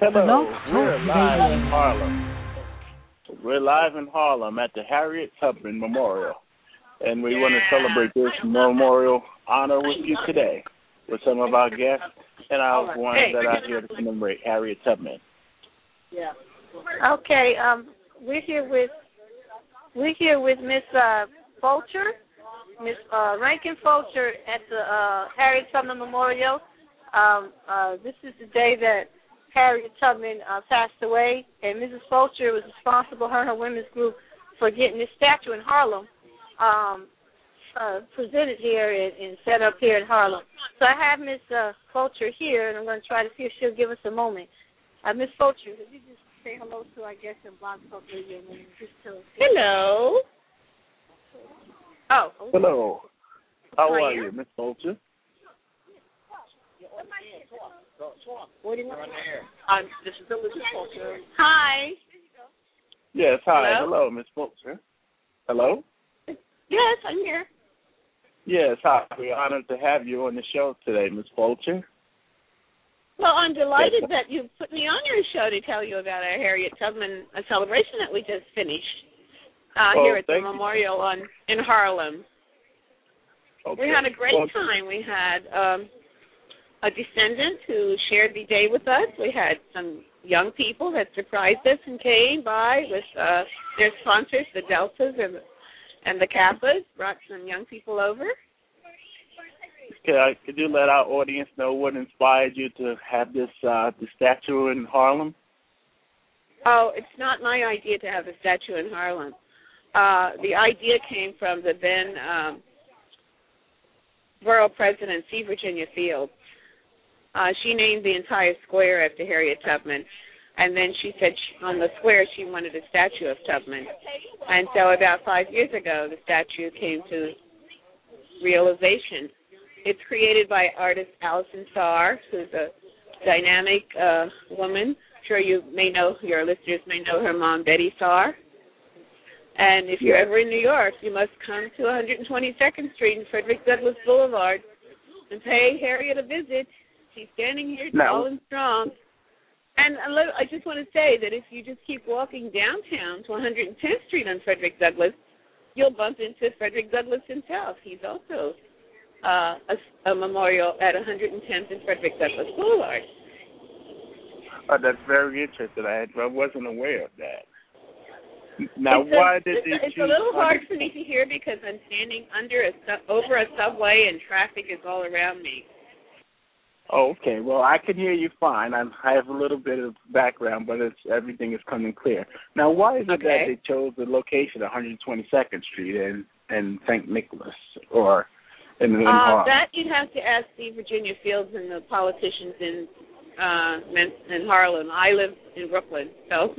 Hello. We're live in Harlem. We're live in Harlem at the Harriet Tubman Memorial. And we want to celebrate this memorial honor with you today with some of our guests and our ones that are here to commemorate Harriet Tubman. Yeah. Okay. We're here with Miss Fulcher, Miss Rankin Fulcher at the Harriet Tubman Memorial. This is the day that Harriet Tubman passed away, and Mrs. Fulcher was responsible, her and her women's group, for getting this statue in Harlem presented here and set up here in Harlem. So I have Miss Fulcher here, and I'm going to try to see if she'll give us a moment. Miss Fulcher, could you just say hello to our guests and Blog Talk Radio? Hello. Oh. Hello. How are you, Miss Fulcher? This is Elizabeth Fulcher. Hi. Yes, hi. Hello, Miss Fulcher. Hello? Yes, I'm here. Yes, hi. We're honored to have you on the show today, Miss Fulcher. Well, I'm delighted that you put me on your show to tell you about our Harriet Tubman celebration that we just finished. Here at the memorial in Harlem. Okay. We had a great time. We had a descendant who shared the day with us. We had some young people that surprised us and came by with their sponsors, the Deltas and the Kappas, brought some young people over. Okay, could you let our audience know what inspired you to have this the statue in Harlem? Oh, it's not my idea to have a statue in Harlem. The idea came from the then borough president, C. Virginia Fields. She named the entire square after Harriet Tubman, and then she said on the square she wanted a statue of Tubman. And so about 5 years ago, the statue came to realization. It's created by artist Alison Saar, who's a dynamic woman. I'm sure you may know, your listeners may know her mom, Betty Saar. And if you're ever in New York, you must come to 122nd Street and Frederick Douglass Boulevard and pay Harriet a visit. She's standing here tall and strong. And I just want to say that if you just keep walking downtown to 110th Street on Frederick Douglass, you'll bump into Frederick Douglass himself. He's also a memorial at 110th and Frederick Douglass Boulevard. Oh, that's very interesting. I wasn't aware of that. Now, it's a little hard for me to hear because I'm standing over a subway and traffic is all around me. Okay, well, I can hear you fine. I have a little bit of background, but everything is coming clear. Now, why is it that they chose the location, 122nd Street and St. Nicholas, or in Harlem? That you'd have to ask the Virginia Fields and the politicians in Harlem. I live in Brooklyn, so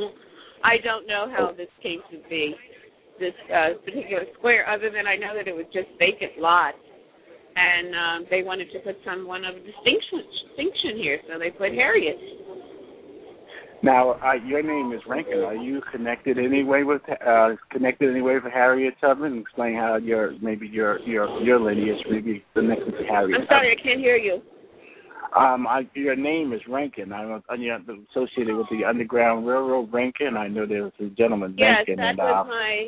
I don't know how this came to be, this particular square, other than I know that it was just vacant lots, and they wanted to put someone of distinction here, so they put Harriet. Now, your name is Rankin. Are you connected anyway with Harriet Tubman? Explain how your lineage may be connected to Harriet. I'm sorry, I can't hear you. Your name is Rankin. I'm associated with the Underground Railroad, Rankin. I know there was a gentleman, Rankin. Yes, I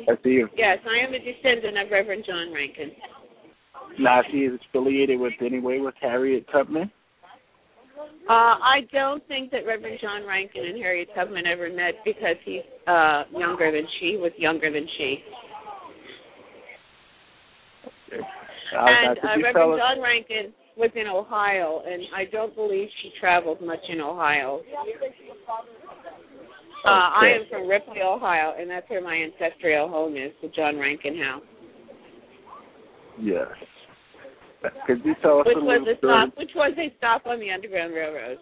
am a descendant of Reverend John Rankin. Now, she is affiliated with anyway with Harriet Tubman? I don't think that Reverend John Rankin and Harriet Tubman ever met because he's younger than she. Okay. And Reverend John Rankin was in Ohio, and I don't believe she traveled much in Ohio. I am from Ripley, Ohio, and that's where my ancestral home is, the John Rankin house. Yes. Could you tell us which was a stop on the Underground Railroad.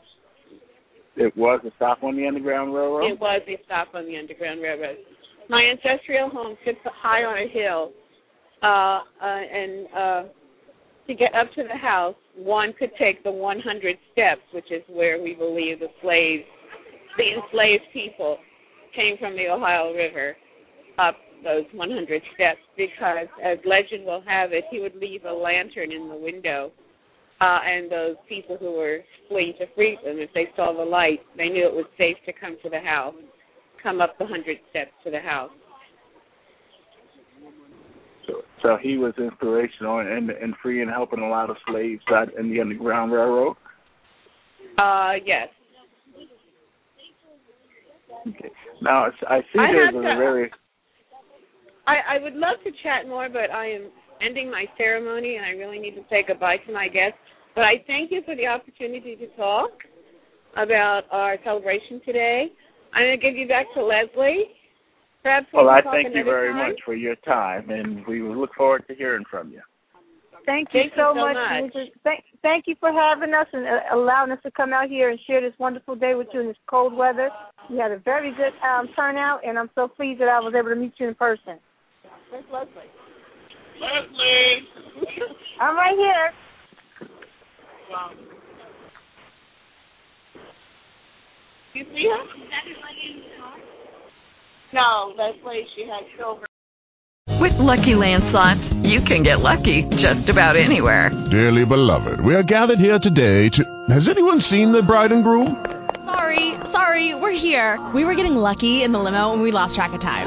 It was a stop on the Underground Railroad? It was a stop on the Underground Railroad. My ancestral home sits high on a hill, and to get up to the house, one could take the 100 steps, which is where we believe the slaves, the enslaved people, came from the Ohio River up those 100 steps because, as legend will have it, he would leave a lantern in the window, and those people who were fleeing to freedom, if they saw the light, they knew it was safe to come to the house, come up the 100 steps to the house. So he was inspirational and free and helping a lot of slaves out in the Underground Railroad? Yes. Okay. Now, I see there's a very... I would love to chat more, but I am ending my ceremony, and I really need to say goodbye to my guests. But I thank you for the opportunity to talk about our celebration today. I'm going to give you back to Leslie. Perhaps well, I thank you very much for your time, and we look forward to hearing from you. Thank you so much. Thank you for having us and allowing us to come out here and share this wonderful day with you in this cold weather. You had a very good turnout, and I'm so pleased that I was able to meet you in person. Where's Leslie? Leslie! I'm right here. Wow. You see her? Is that Leslie in the car? No, Leslie, she had silver. With Lucky Land Slots, you can get lucky just about anywhere. Dearly beloved, we are gathered here today to... Has anyone seen the bride and groom? Sorry, we're here. We were getting lucky in the limo and we lost track of time.